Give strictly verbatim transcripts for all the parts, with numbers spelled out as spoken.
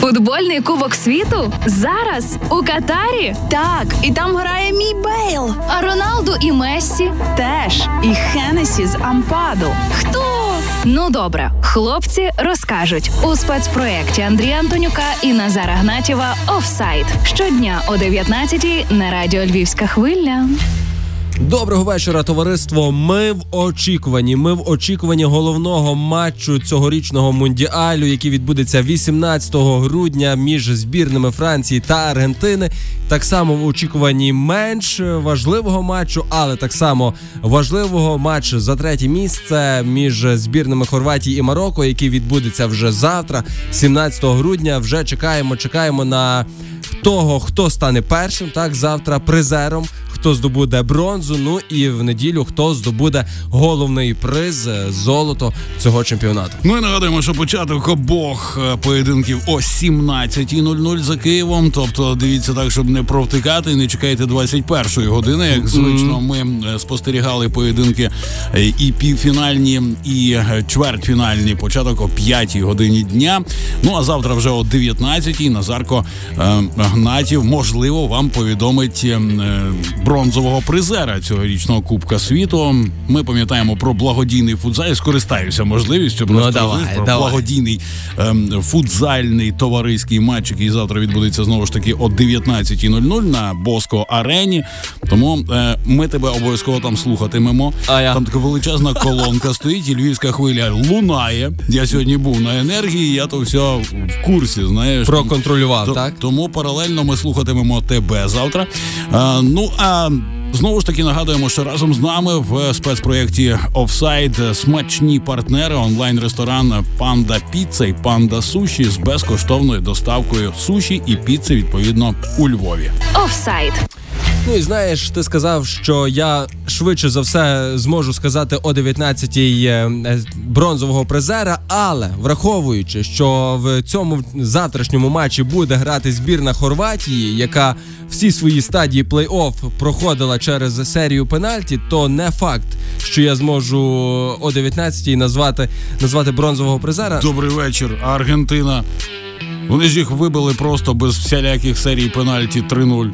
Футбольний кубок світу? Зараз? У Катарі? Так, і там грає мій Бейл. А Роналду і Мессі? Теж. І Хеннесі з Ампаду. Хто? Ну добре, хлопці розкажуть у спецпроєкті Андрія Антонюка і Назара Гнатіва «Офсайд» щодня о дев'ятнадцятій на радіо «Львівська хвиля». Доброго вечора, товариство. Ми в очікуванні. Ми в очікуванні головного матчу цьогорічного Мундіалю, який відбудеться вісімнадцятого грудня між збірними Франції та Аргентини. Так само в очікуванні менш важливого матчу, але так само важливого матчу за третє місце між збірними Хорватії і Марокко, який відбудеться вже завтра, сімнадцятого грудня. Вже чекаємо, чекаємо на того, хто стане першим, так, завтра призером, хто здобуде бронзу, ну і в неділю, хто здобуде головний приз – золото цього чемпіонату. Ми нагадуємо, що початок обох поєдинків о сімнадцятій за Києвом, тобто дивіться так, щоб не провтикати, не чекайте двадцять першої години, як звично ми спостерігали поєдинки і півфінальні, і чвертьфінальні, початок о п'ятій годині дня, ну а завтра вже о дев'ятнадцятій Назарко Гнатів, можливо, вам повідомить бронзового призера цьогорічного Кубка світу. Ми пам'ятаємо про благодійний футзаль. Скористаюся можливістю ну, просто давай, про давай. благодійний ем, футзальний товариський матч, який завтра відбудеться знову ж таки о дев'ятнадцятій на Боско арені. Тому е, ми тебе обов'язково там слухатимемо. А я? Там така величезна колонка стоїть, і Львівська хвиля лунає. Я сьогодні був на енергії, я то все в курсі, знаєш. Проконтролював, то, так? Тому паралельно ми слухатимемо тебе завтра. Е, ну, а знову ж таки нагадуємо, що разом з нами в спецпроєкті «Офсайд» смачні партнери, онлайн-ресторан «Панда Піцца» і «Панда Суші» з безкоштовною доставкою суші і піци, відповідно, у Львові. «Офсайд». Ну і знаєш, ти сказав, що я швидше за все зможу сказати о дев'ятнадцятій бронзового призера, але враховуючи, що в цьому завтрашньому матчі буде грати збірна Хорватії, яка всі свої стадії плей-офф проходила через серію пенальті, то не факт, що я зможу о дев'ятнадцятій назвати, назвати бронзового призера. Добрий вечір, Аргентина. Вони ж їх вибили просто без всіляких серій пенальті три нуль.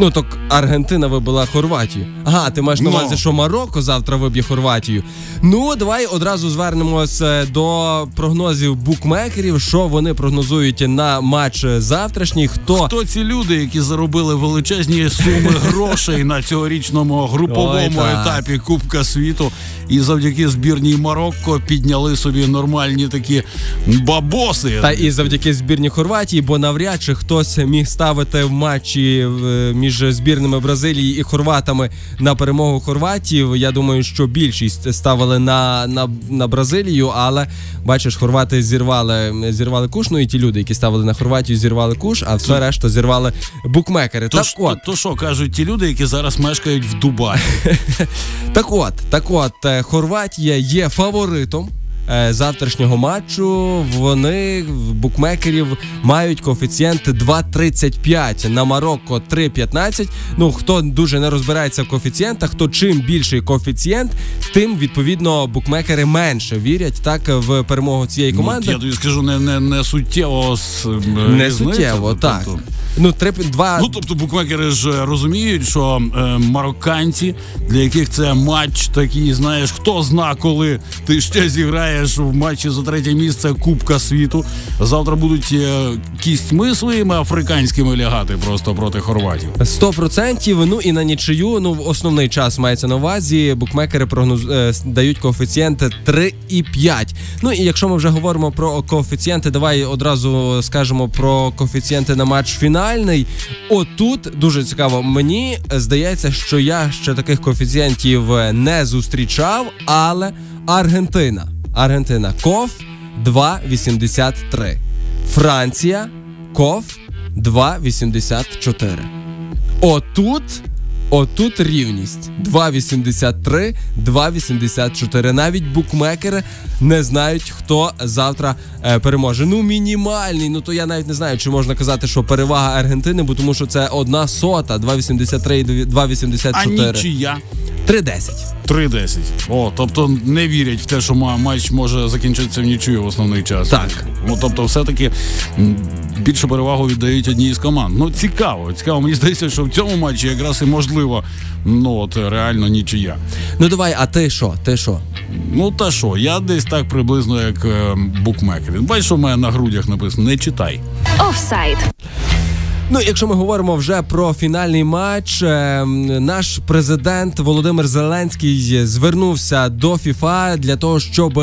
Ну, так Аргентина вибила Хорватію. Ага, ти маєш на увазі, що Марокко завтра виб'є Хорватію. Ну, давай одразу звернемось до прогнозів букмекерів, що вони прогнозують на матч завтрашній. Хто Хто ці люди, які заробили величезні суми грошей на цьогорічному груповому Ой, етапі Кубка світу і завдяки збірній Марокко підняли собі нормальні такі бабоси. Та і завдяки збірній Хорватії, бо навряд чи хтось міг ставити в матчі між збірними Бразилії і хорватами на перемогу хорватів. Я думаю, що більшість ставили на, на, на Бразилію, але, бачиш, хорвати зірвали, зірвали куш, ну і ті люди, які ставили на Хорватію, зірвали куш, а все решта зірвали букмекери. То, так ш, от. То що кажуть ті люди, які зараз мешкають в Дубаї? Так от, так от, Хорватія є фаворитом завтрашнього матчу. Вони, букмекерів, мають коефіцієнт два тридцять п'ять, на Марокко три п'ятнадцять. Ну, хто дуже не розбирається в коефіцієнтах, то чим більший коефіцієнт, тим, відповідно, букмекери менше вірять, так, в перемогу цієї команди. Ну, я тобі скажу, не, не, не суттєво з Не різниця, суттєво, тобто, так. Тобто... Ну, три, два... ну, тобто, букмекери ж розуміють, що е, марокканці, для яких це матч такий, знаєш, хто зна, коли ти ще зіграєш в матчі за третє місце Кубка світу. Завтра будуть кістьми своїми африканськими лягати просто проти хорватів. Сто процентів. Ну і на нічию, ну в основний час мається на увазі, букмекери прогноз... дають коефіцієнти три і п'ять. Ну і якщо ми вже говоримо про коефіцієнти, давай одразу скажемо про коефіцієнти на матч фінальний. Отут дуже цікаво. Мені здається, що я ще таких коефіцієнтів не зустрічав, але Аргентина. Аргентина коф два вісімдесят три. Франція коф два вісімдесят чотири. Отут, отут рівність. два вісімдесят три, два вісімдесят чотири. Навіть букмекери не знають, хто завтра е, переможе. Ну, мінімальний, ну то я навіть не знаю, чи можна казати, що перевага Аргентини, бо тому що це одна сота, два вісімдесят три і два вісімдесят чотири. А нічия? три десять. три десять. О, тобто не вірять в те, що матч може закінчитися в нічию в основний час. Так. Ну, тобто все-таки більшу перевагу віддають одній із команд. Ну, цікаво. Цікаво. Мені здається, що в цьому матчі якраз і можливо, ну, от реально нічия. Ну, давай, а ти що? Ти що? Ну, та що? Я десь так приблизно, як е, букмекер. Бачиш, що в мене на грудях написано? Не читай. Офсайд. Ну, якщо ми говоримо вже про фінальний матч, наш президент Володимир Зеленський звернувся до ФІФА для того, щоб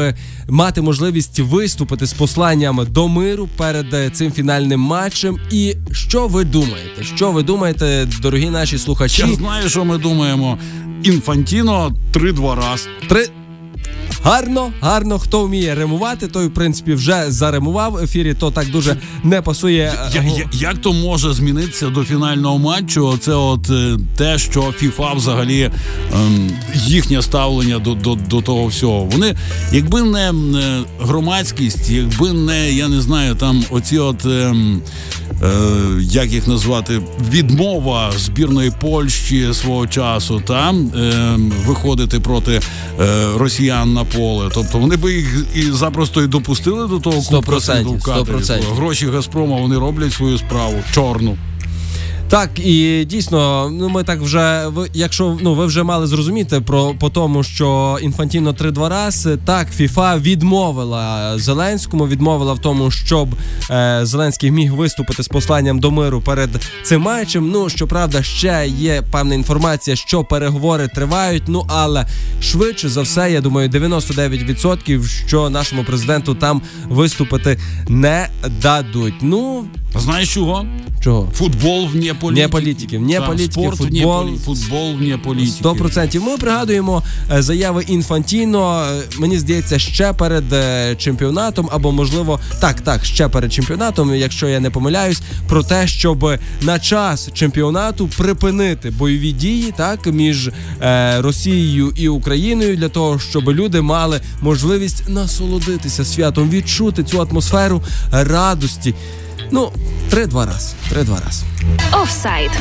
мати можливість виступити з посланням до миру перед цим фінальним матчем. І що ви думаєте? Що ви думаєте, дорогі наші слухачі? Я знаю, що ми думаємо. Інфантіно три-два раз. Три... Гарно, гарно. Хто вміє римувати, той, в принципі, вже заримував в ефірі, то так дуже не пасує. Я, я, як то може змінитися до фінального матчу? Це от те, що FIFA взагалі, ем, їхнє ставлення до, до, до того всього. Вони, якби не громадськість, якби не, я не знаю, там оці от... Ем, Е, як їх назвати, відмова збірної Польщі свого часу там е, виходити проти е, росіян на поле. Тобто вони би їх і запросто і допустили до того сто процентів, в Катарі. Гроші Газпрома, вони роблять свою справу чорну. Так, і дійсно, ну ми так вже, якщо, ну, ви вже мали зрозуміти про по тому, що Інфантіно три-два раз, так, FIFA відмовила Зеленському, відмовила в тому, щоб е, Зеленський міг виступити з посланням до миру перед цим матчем. Ну, щоправда, ще є певна інформація, що переговори тривають, ну, але швидше за все, я думаю, дев'яносто дев'ять відсотків, що нашому президенту там виступити не дадуть. Ну, знаєш чого? Чого? Футбол вне політики. Вне політики. Вне так, політики. Спорт футбол, вне полі... футбол вне політики. сто процентів. Ми пригадуємо заяви Інфантіно, мені здається, ще перед чемпіонатом, або, можливо, так, так, ще перед чемпіонатом, якщо я не помиляюсь, про те, щоб на час чемпіонату припинити бойові дії, так, між е, Росією і Україною, для того, щоб люди мали можливість насолодитися святом, відчути цю атмосферу радості. Ну, три-два раз. три-два раз. Офсайд.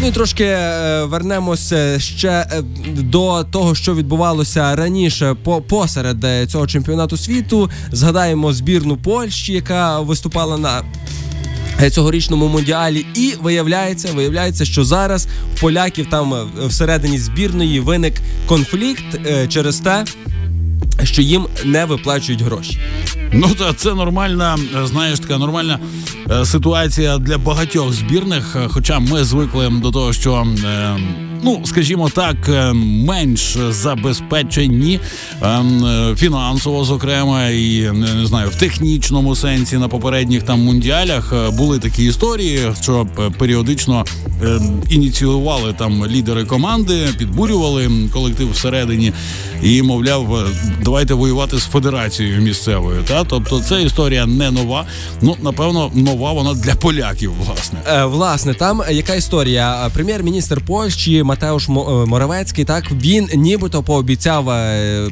Ну і трошки е, вернемося ще е, до того, що відбувалося раніше по, посеред е, цього чемпіонату світу. Згадаємо збірну Польщі, яка виступала на цьогорічному Мундіалі, і виявляється, виявляється, що зараз в поляків там всередині збірної виник конфлікт е, через те, що їм не виплачують гроші. Ну, та це нормальна, знаєш, така нормальна ситуація для багатьох збірних, хоча ми звикли до того, що, ну, скажімо так, менш забезпечені фінансово, зокрема, і, не знаю, в технічному сенсі на попередніх там мундіалях були такі історії, що періодично ініціювали там лідери команди, підбурювали колектив всередині і, мовляв, давайте воювати з федерацією місцевою, та? Тобто це історія не нова, ну, напевно, нова вона для поляків, власне. Е, власне, там яка історія? Прем'єр-міністр Польщі Матеуш Моравецький, так, він нібито пообіцяв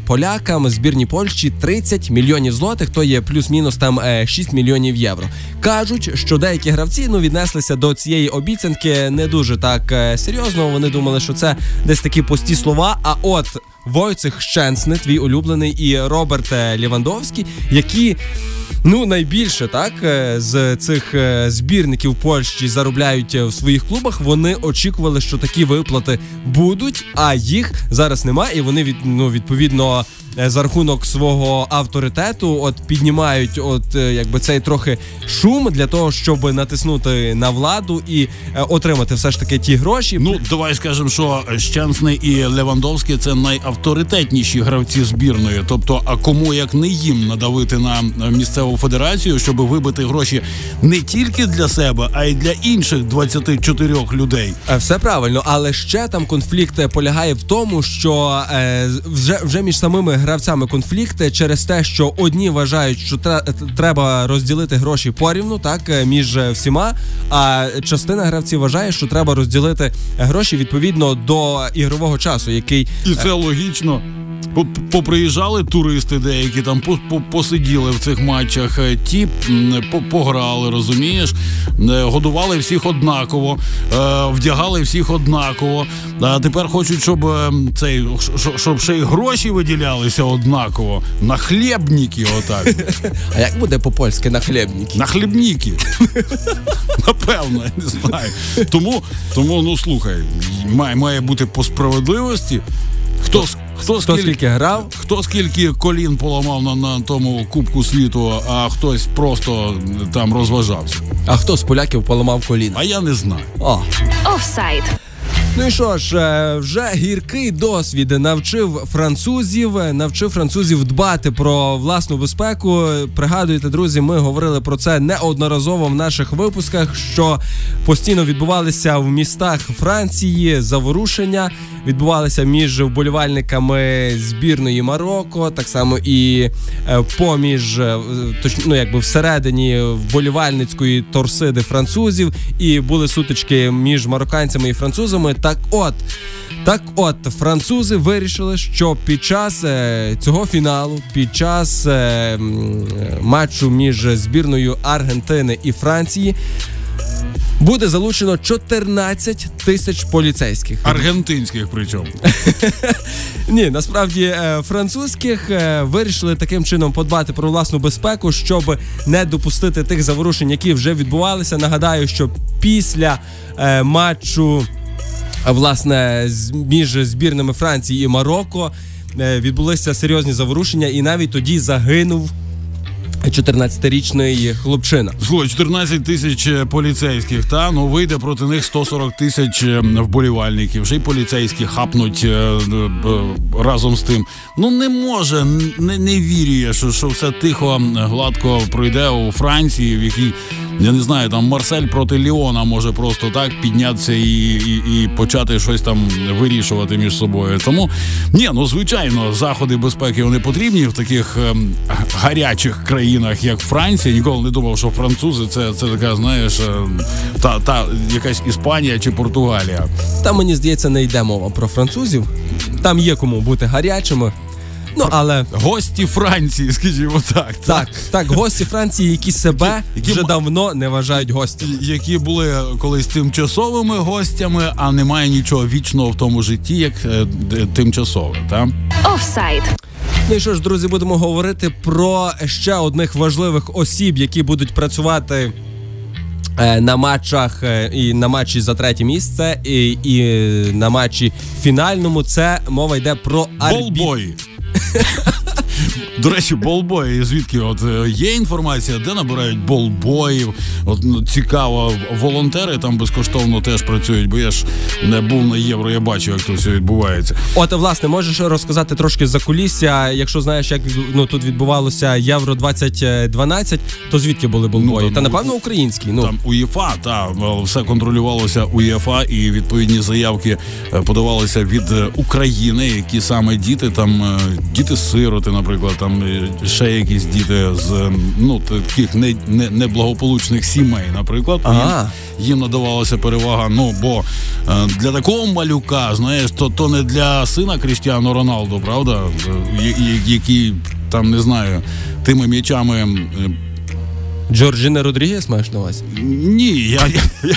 полякам, збірній Польщі, тридцять мільйонів злотих, то є плюс-мінус там шість мільйонів євро. Кажуть, що деякі гравці, ну, віднеслися до цієї обіцянки не дуже так серйозно, вони думали, що це десь такі пусті слова, а от... Войцех Щенсне, твій улюблений, і Роберт Левандовський, які, ну, найбільше, так, з цих збірників Польщі заробляють в своїх клубах, вони очікували, що такі виплати будуть, а їх зараз немає, і вони, від, ну, відповідно, за рахунок свого авторитету от піднімають от якби цей трохи шум для того, щоб натиснути на владу і отримати все ж таки ті гроші. Ну, давай скажемо, що Щенсний і Левандовський – це найавторитетніші гравці збірної. Тобто, а кому як не їм надавити на місцеву федерацію, щоб вибити гроші не тільки для себе, а й для інших двадцяти чотирьох людей. Все правильно, але ще там конфлікт полягає в тому, що е, вже, вже між самими гравцями конфлікти через те, що одні вважають, що треба розділити гроші порівну, так, між всіма, а частина гравців вважає, що треба розділити гроші відповідно до ігрового часу, який... І це логічно. поприїжджали туристи деякі, там посиділи в цих матчах, ті пограли, розумієш, годували всіх однаково, вдягали всіх однаково, а тепер хочуть, щоб цей, щоб ще й гроші виділялися однаково. На хлібники отак. А як буде по-польськи на хлібники? На хлібники. Напевно, я не знаю. Тому, тому, ну, слухай, має, має бути по справедливості. Хто, хто, хто скільки грав, хто скільки колін поламав на, на тому Кубку світу, а хтось просто там розважався. А хто з поляків поламав коліна? А я не знаю. Офсайд. Ну і що ж, вже гіркий досвід навчив французів, навчив французів дбати про власну безпеку. Пригадуєте, друзі, ми говорили про це неодноразово в наших випусках, що постійно відбувалися в містах Франції заворушення, відбувалися між вболівальниками збірної Марокко, так само і поміж, ну якби всередині вболівальницької торсиди французів, і були сутички між марокканцями і французами. Так от, так от, французи вирішили, що під час е, цього фіналу, під час е, матчу між збірною Аргентини і Франції, буде залучено чотирнадцять тисяч поліцейських. Аргентинських причому. Ні, насправді французьких. Вирішили таким чином подбати про власну безпеку, щоб не допустити тих заворушень, які вже відбувалися. Нагадаю, що після е, матчу власне між збірними Франції і Марокко відбулися серйозні заворушення, і навіть тоді загинув чотирнадцятирічний хлопчина. Слухай, чотирнадцять тисяч поліцейських, та? Ну, вийде проти них сто сорок тисяч вболівальників. Вже й поліцейські хапнуть разом з тим. Ну, не може, не, не вірює, що, що все тихо, гладко пройде у Франції, в якій, я не знаю, там Марсель проти Ліона може просто так піднятися і, і, і почати щось там вирішувати між собою. Тому, ні, ну, звичайно, заходи безпеки, вони потрібні в таких ем, гарячих країнах, як Франція. Ніколи не думав, що французи це, це така, знаєш, та, та якась Іспанія чи Португалія. Там, мені здається, не йде мова про французів. Там є кому бути гарячими. Ну, але... Гості Франції, скажімо так. Та? Так, так, гості Франції, які себе які, вже які... давно не вважають гостями. Які були колись тимчасовими гостями, а немає нічого вічного в тому житті, як е, тимчасове, так? Офсайд. Ну і що ж, друзі, будемо говорити про ще одних важливих осіб, які будуть працювати на матчах, і на матчі за третє місце, і, і на матчі фінальному. Це мова йде про арбітрів. До речі, болбої. Звідки от є інформація, де набирають болбоїв? От, ну, цікаво, волонтери там безкоштовно теж працюють, бо я ж не був на Євро, я бачу, як тут все відбувається. От, власне, можеш розказати трошки за кулісся, якщо знаєш, як, ну, тут відбувалося Євро двадцять дванадцять, то звідки були болбої? Ну, там, та, напевно, українські. Ну. Там УЄФА, та, все контролювалося УЄФА, і відповідні заявки подавалися від України, які саме діти, там діти-сироти, наприклад, там ще якісь діти з, ну, таких не, не, неблагополучних сімей, наприклад. Ага. Їм, їм надавалася перевага, ну, бо для такого малюка, знаєш, то, то не для сина Кріштіану Роналду, правда, який, там, не знаю, тими м'ячами... Джорджина Родрігес маєш на увазі? Ні, я... я, я...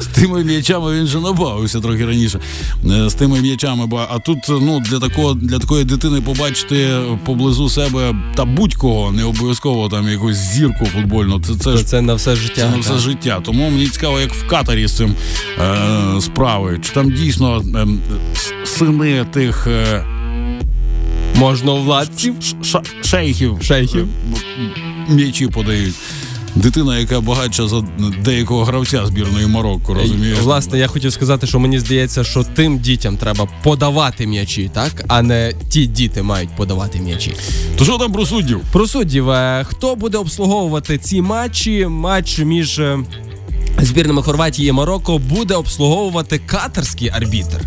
З тими м'ячами він же набавився трохи раніше. З тими м'ячами. А тут, ну, для такого, для такої дитини побачити поблизу себе та будь-кого, не обов'язково там якусь зірку футбольну. Це, це, ж, це на все життя. Це на все життя. Тому мені цікаво, як в Катарі з цим е, справи. Чи там дійсно е, сини тих... Е, можновладців? Ш- шейхів. Шейхів. М'ячі подають. Дитина, яка багатша за деякого гравця збірної Марокко, розумієш? Власне, я хотів сказати, що мені здається, що тим дітям треба подавати м'ячі, так? А не ті діти мають подавати м'ячі. То що там про суддів? Про суддів. Хто буде обслуговувати ці матчі? Матч між збірними Хорватії і Марокко буде обслуговувати катарський арбітр.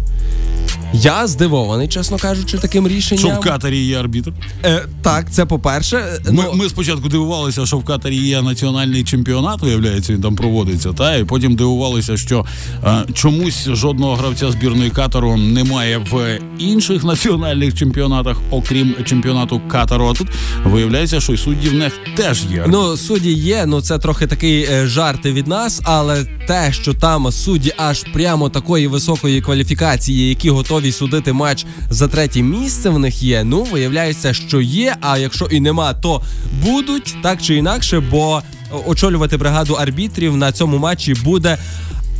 Я здивований, чесно кажучи, таким рішенням. Що в Катарі є арбітр? Е, так, це по-перше. Ми, ну... ми спочатку дивувалися, що в Катарі є національний чемпіонат, виявляється, він там проводиться, та? І потім дивувалися, що е, чомусь жодного гравця збірної Катару немає в інших національних чемпіонатах, окрім чемпіонату Катару. А тут виявляється, що і судді в них теж є. Ну, судді є, ну це трохи такий е, жарт від нас, але те, що там судді аж прямо такої високої кваліфікації, які готові і судити матч за третє місце в них є, ну, виявляється, що є, а якщо і нема, то будуть, так чи інакше, бо очолювати бригаду арбітрів на цьому матчі буде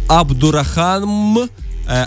Абдурахам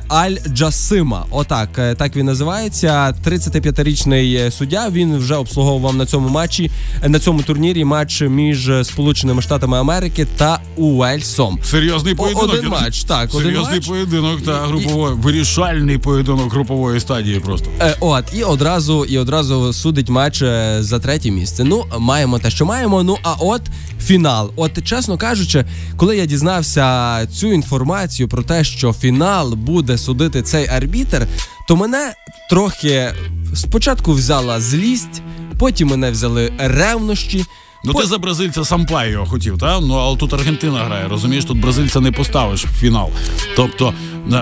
Аль Джасима. Отак, так він називається. тридцятип'ятирічний суддя, він вже обслуговував на цьому матчі, на цьому турнірі матч між Сполученими Штатами Америки та Уельсом. Серйозний поєдинок. Один матч, так. Серйозний один матч. Поєдинок та групово, і... вирішальний поєдинок групової стадії просто. От, і одразу, і одразу судить матч за третє місце. Ну, маємо те, що маємо. Ну, а от фінал. От, чесно кажучи, коли я дізнався цю інформацію про те, що фінал буде судити цей арбітр, то мене трохи спочатку взяла злість, потім мене взяли ревнощі. Ну, По... ти за бразильця Сампайо хотів, та? Ну, але тут Аргентина грає, розумієш? Тут бразильця не поставиш в фінал. Тобто,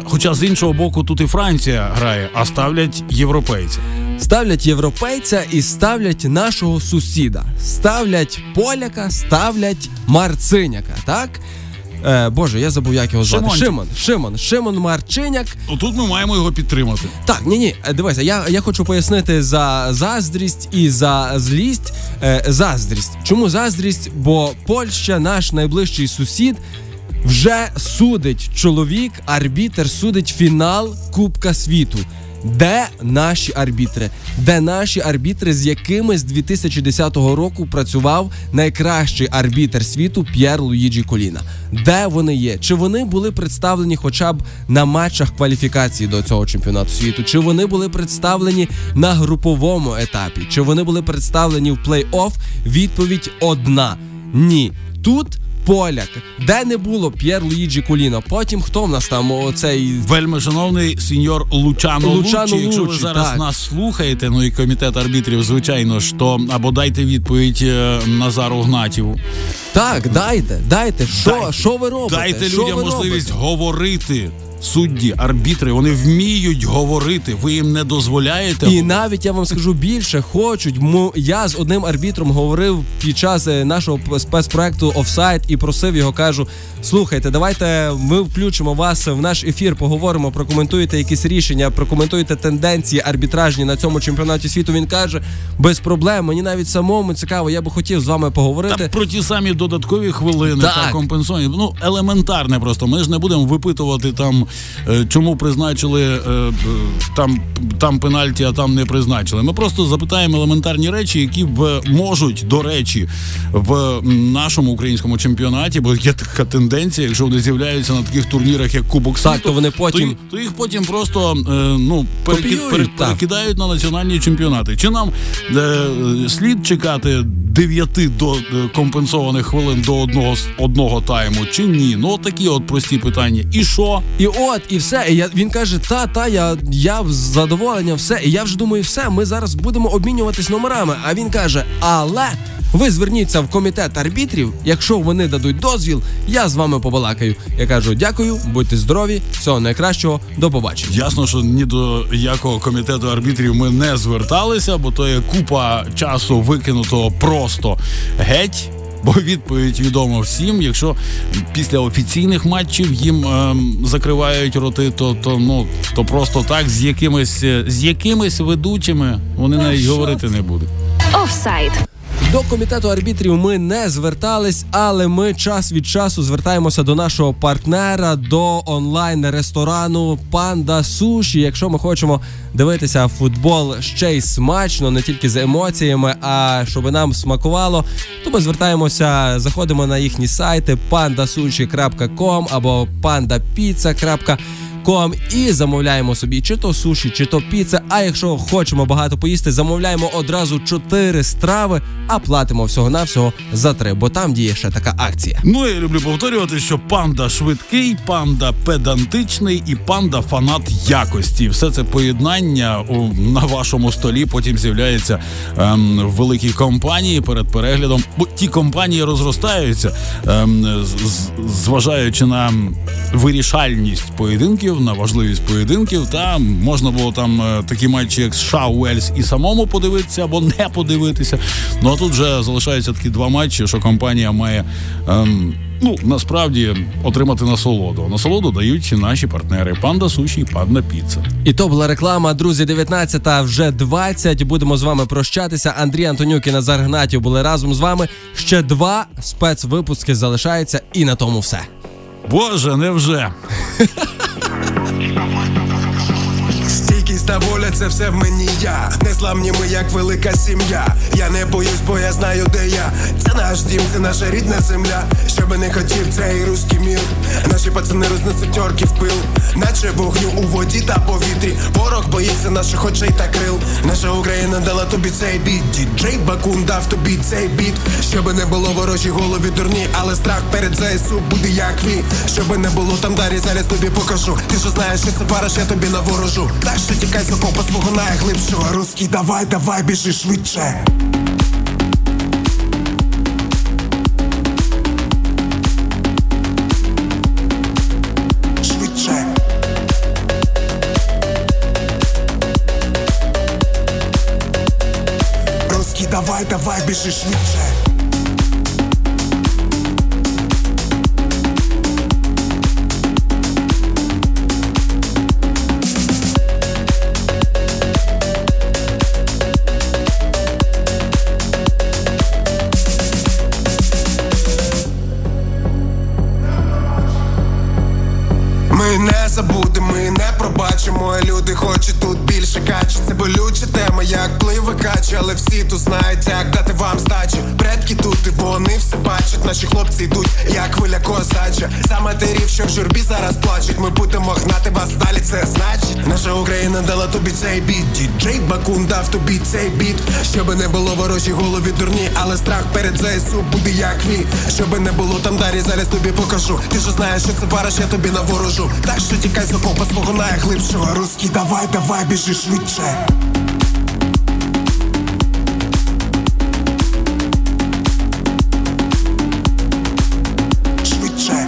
хоча з іншого боку тут і Франція грає, а ставлять європейця. Ставлять європейця і ставлять нашого сусіда. Ставлять поляка, ставлять Марциняка, так? Е, Боже, я забув, як його звати. Шимон, Шимон, Шимон Марчиняк. Отут ми маємо його підтримати. Так, ні-ні, дивися, я, я хочу пояснити за заздрість і за злість. Е, заздрість. Чому заздрість? Бо Польща, наш найближчий сусід, вже судить чоловік, арбітер судить фінал Кубка світу. Де наші арбітри? Де наші арбітри, з якими з дві тисячі десятого року працював найкращий арбітер світу П'єр Луїджі Коліна? Де вони є? Чи вони були представлені хоча б на матчах кваліфікації до цього чемпіонату світу? Чи вони були представлені на груповому етапі? Чи вони були представлені в плей-офф? Відповідь одна. Ні. Тут... Поляк. Де не було П'єр Луїджі Коліна? Потім хто в нас там оцей... Вельми шановний сеньор Лучано Луччі. Якщо ви зараз так нас слухаєте, ну і комітет арбітрів, звичайно, що або дайте відповідь Назару Гнатіву. Так, дайте, дайте. Що, що ви робите? Дайте що людям можливість робите? Говорити. Судді, арбітри, вони вміють говорити, ви їм не дозволяєте. І навіть, я вам скажу більше, хочуть. Я з одним арбітром говорив під час нашого спецпроекту «OFFSIDE» і просив його, кажу, слухайте, давайте ми включимо вас в наш ефір, поговоримо, прокоментуєте якісь рішення, прокоментуєте тенденції арбітражні на цьому чемпіонаті світу. Він каже, без проблем, мені навіть самому цікаво, я би хотів з вами поговорити. Та про ті самі додаткові хвилини так. та компенсовані. Ну, елементарне просто, ми ж не будемо випитувати там... Чому призначили там, там пенальті, а там не призначили? Ми просто запитаємо елементарні речі, які в, можуть, до речі, в нашому українському чемпіонаті, бо є така тенденція, якщо вони з'являються на таких турнірах, як Кубок Світу, то вони потім то, то їх потім просто ну, перекид, перекид, перекидають на національні чемпіонати. Чи нам е, слід чекати дев'яти до компенсованих хвилин до одного одного тайму, чи ні? Ну, такі от прості питання. І що? І от, і все. І я, він каже, та, та, я, я з задоволенням, все. І я вже думаю, все, ми зараз будемо обмінюватись номерами. А він каже, але ви зверніться в комітет арбітрів, якщо вони дадуть дозвіл, я з вами побалакаю. Я кажу, дякую, будьте здорові, всього найкращого, до побачення. Ясно, що ні до якого комітету арбітрів ми не зверталися, бо то є купа часу викинутого просто геть. Бо відповідь відома всім, якщо після офіційних матчів їм е, закривають роти, то, то, ну, то просто так з якимись, з якимись ведучими вони навіть говорити не будуть. Офсайд. До комітету арбітрів ми не звертались, але ми час від часу звертаємося до нашого партнера, до онлайн-ресторану «Панда Суші». Якщо ми хочемо дивитися футбол ще й смачно, не тільки з емоціями, а щоб нам смакувало, то ми звертаємося, заходимо на їхні сайти панда суші крапка ком або панда піцца крапка ком. Ком і замовляємо собі чи то суші, чи то піца. А якщо хочемо багато поїсти, замовляємо одразу чотири страви, а платимо всього-навсього за три, бо там діє ще така акція. Ну, я люблю повторювати, що панда швидкий, панда педантичний і панда фанат якості. Все це поєднання у, на вашому столі потім з'являється ем, в великій компанії перед переглядом. Бо ті компанії розростаються, ем, зважаючи на вирішальність поєдинків, на важливість поєдинків, та можна було там такі матчі, як США, Уельс, і самому подивитися або не подивитися. Ну а тут вже залишаються такі два матчі, що компанія має ем, ну насправді отримати насолоду. Насолоду дають наші партнери Панда Суші і Панда Піцца. І то була реклама, друзі, дев'ятнадцята, вже двадцять. Будемо з вами прощатися. Андрій Антонюк і Назар Гнатів були разом з вами. Ще два спецвипуски залишаються, і на тому все. Боже, невже? Стійкість та воля – це все в мені я. Незламні ми, як велика сім'я. Я не боюсь, бо я знаю, де я. Це наш дім, це наша рідна земля. Що би не хотів, це і руський мір. Наші пацани рознесуть орків пил, наче вогню у воді та повітрі. Ворог боїться наших очей та крил. Наша Україна дала тобі цей біт. Діджей Бакун дав тобі цей біт. Щоби не було, ворожі голові дурні, але страх перед ЗСУ буде як вій. Щоби не було, там дарі зараз тобі покажу. Ти ж знаєш, що це параш, я тобі наворожу. Так що тікай з окопа свого найглибшого. Руський, давай, давай, біжи швидше. Давай, давай, біжи швидше. Ми не забудемо, ми не пробачимо, люди хочуть тут більше качі. Це болюча тема, як пливе качі, але всі тут знають, як дати вам здачі. Предки тут, і вони все бачать, наші хлопці йдуть, як хвиля козача. За матерів, що в журбі зараз плачуть, ми будемо гнати вас далі, це значить. Наша Україна дала тобі цей біт, Діджей Бакун дав тобі цей біт. Щоби не було, ворожі голові дурні, але страх перед ЗСУ буде як вій. Щоби не було, там дарі зараз тобі покажу. Ти ж знаєш, що це параш, я тобі наворожу. Так що тікай з окопа свого найглибшого. Руський, давай, давай, біжи швидше. Швидше.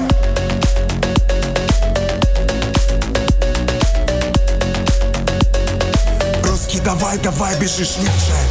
Руський, давай, давай, біжи швидше.